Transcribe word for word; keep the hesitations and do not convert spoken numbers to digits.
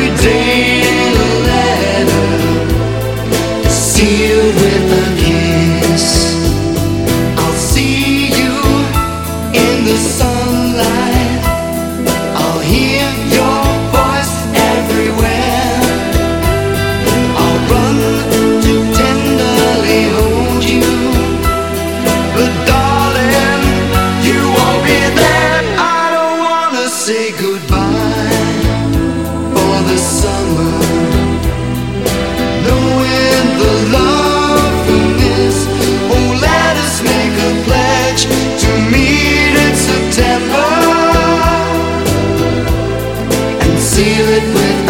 every day in a letter sealed with a kiss. I'll see you in the sunlight. I'll hear your voice everywhere. I'll run to tenderly hold you, but darling, you won't be there. I don't wanna say goodbye for the summer, knowing the love from this. Oh, let us make a pledge to meet in September and seal it with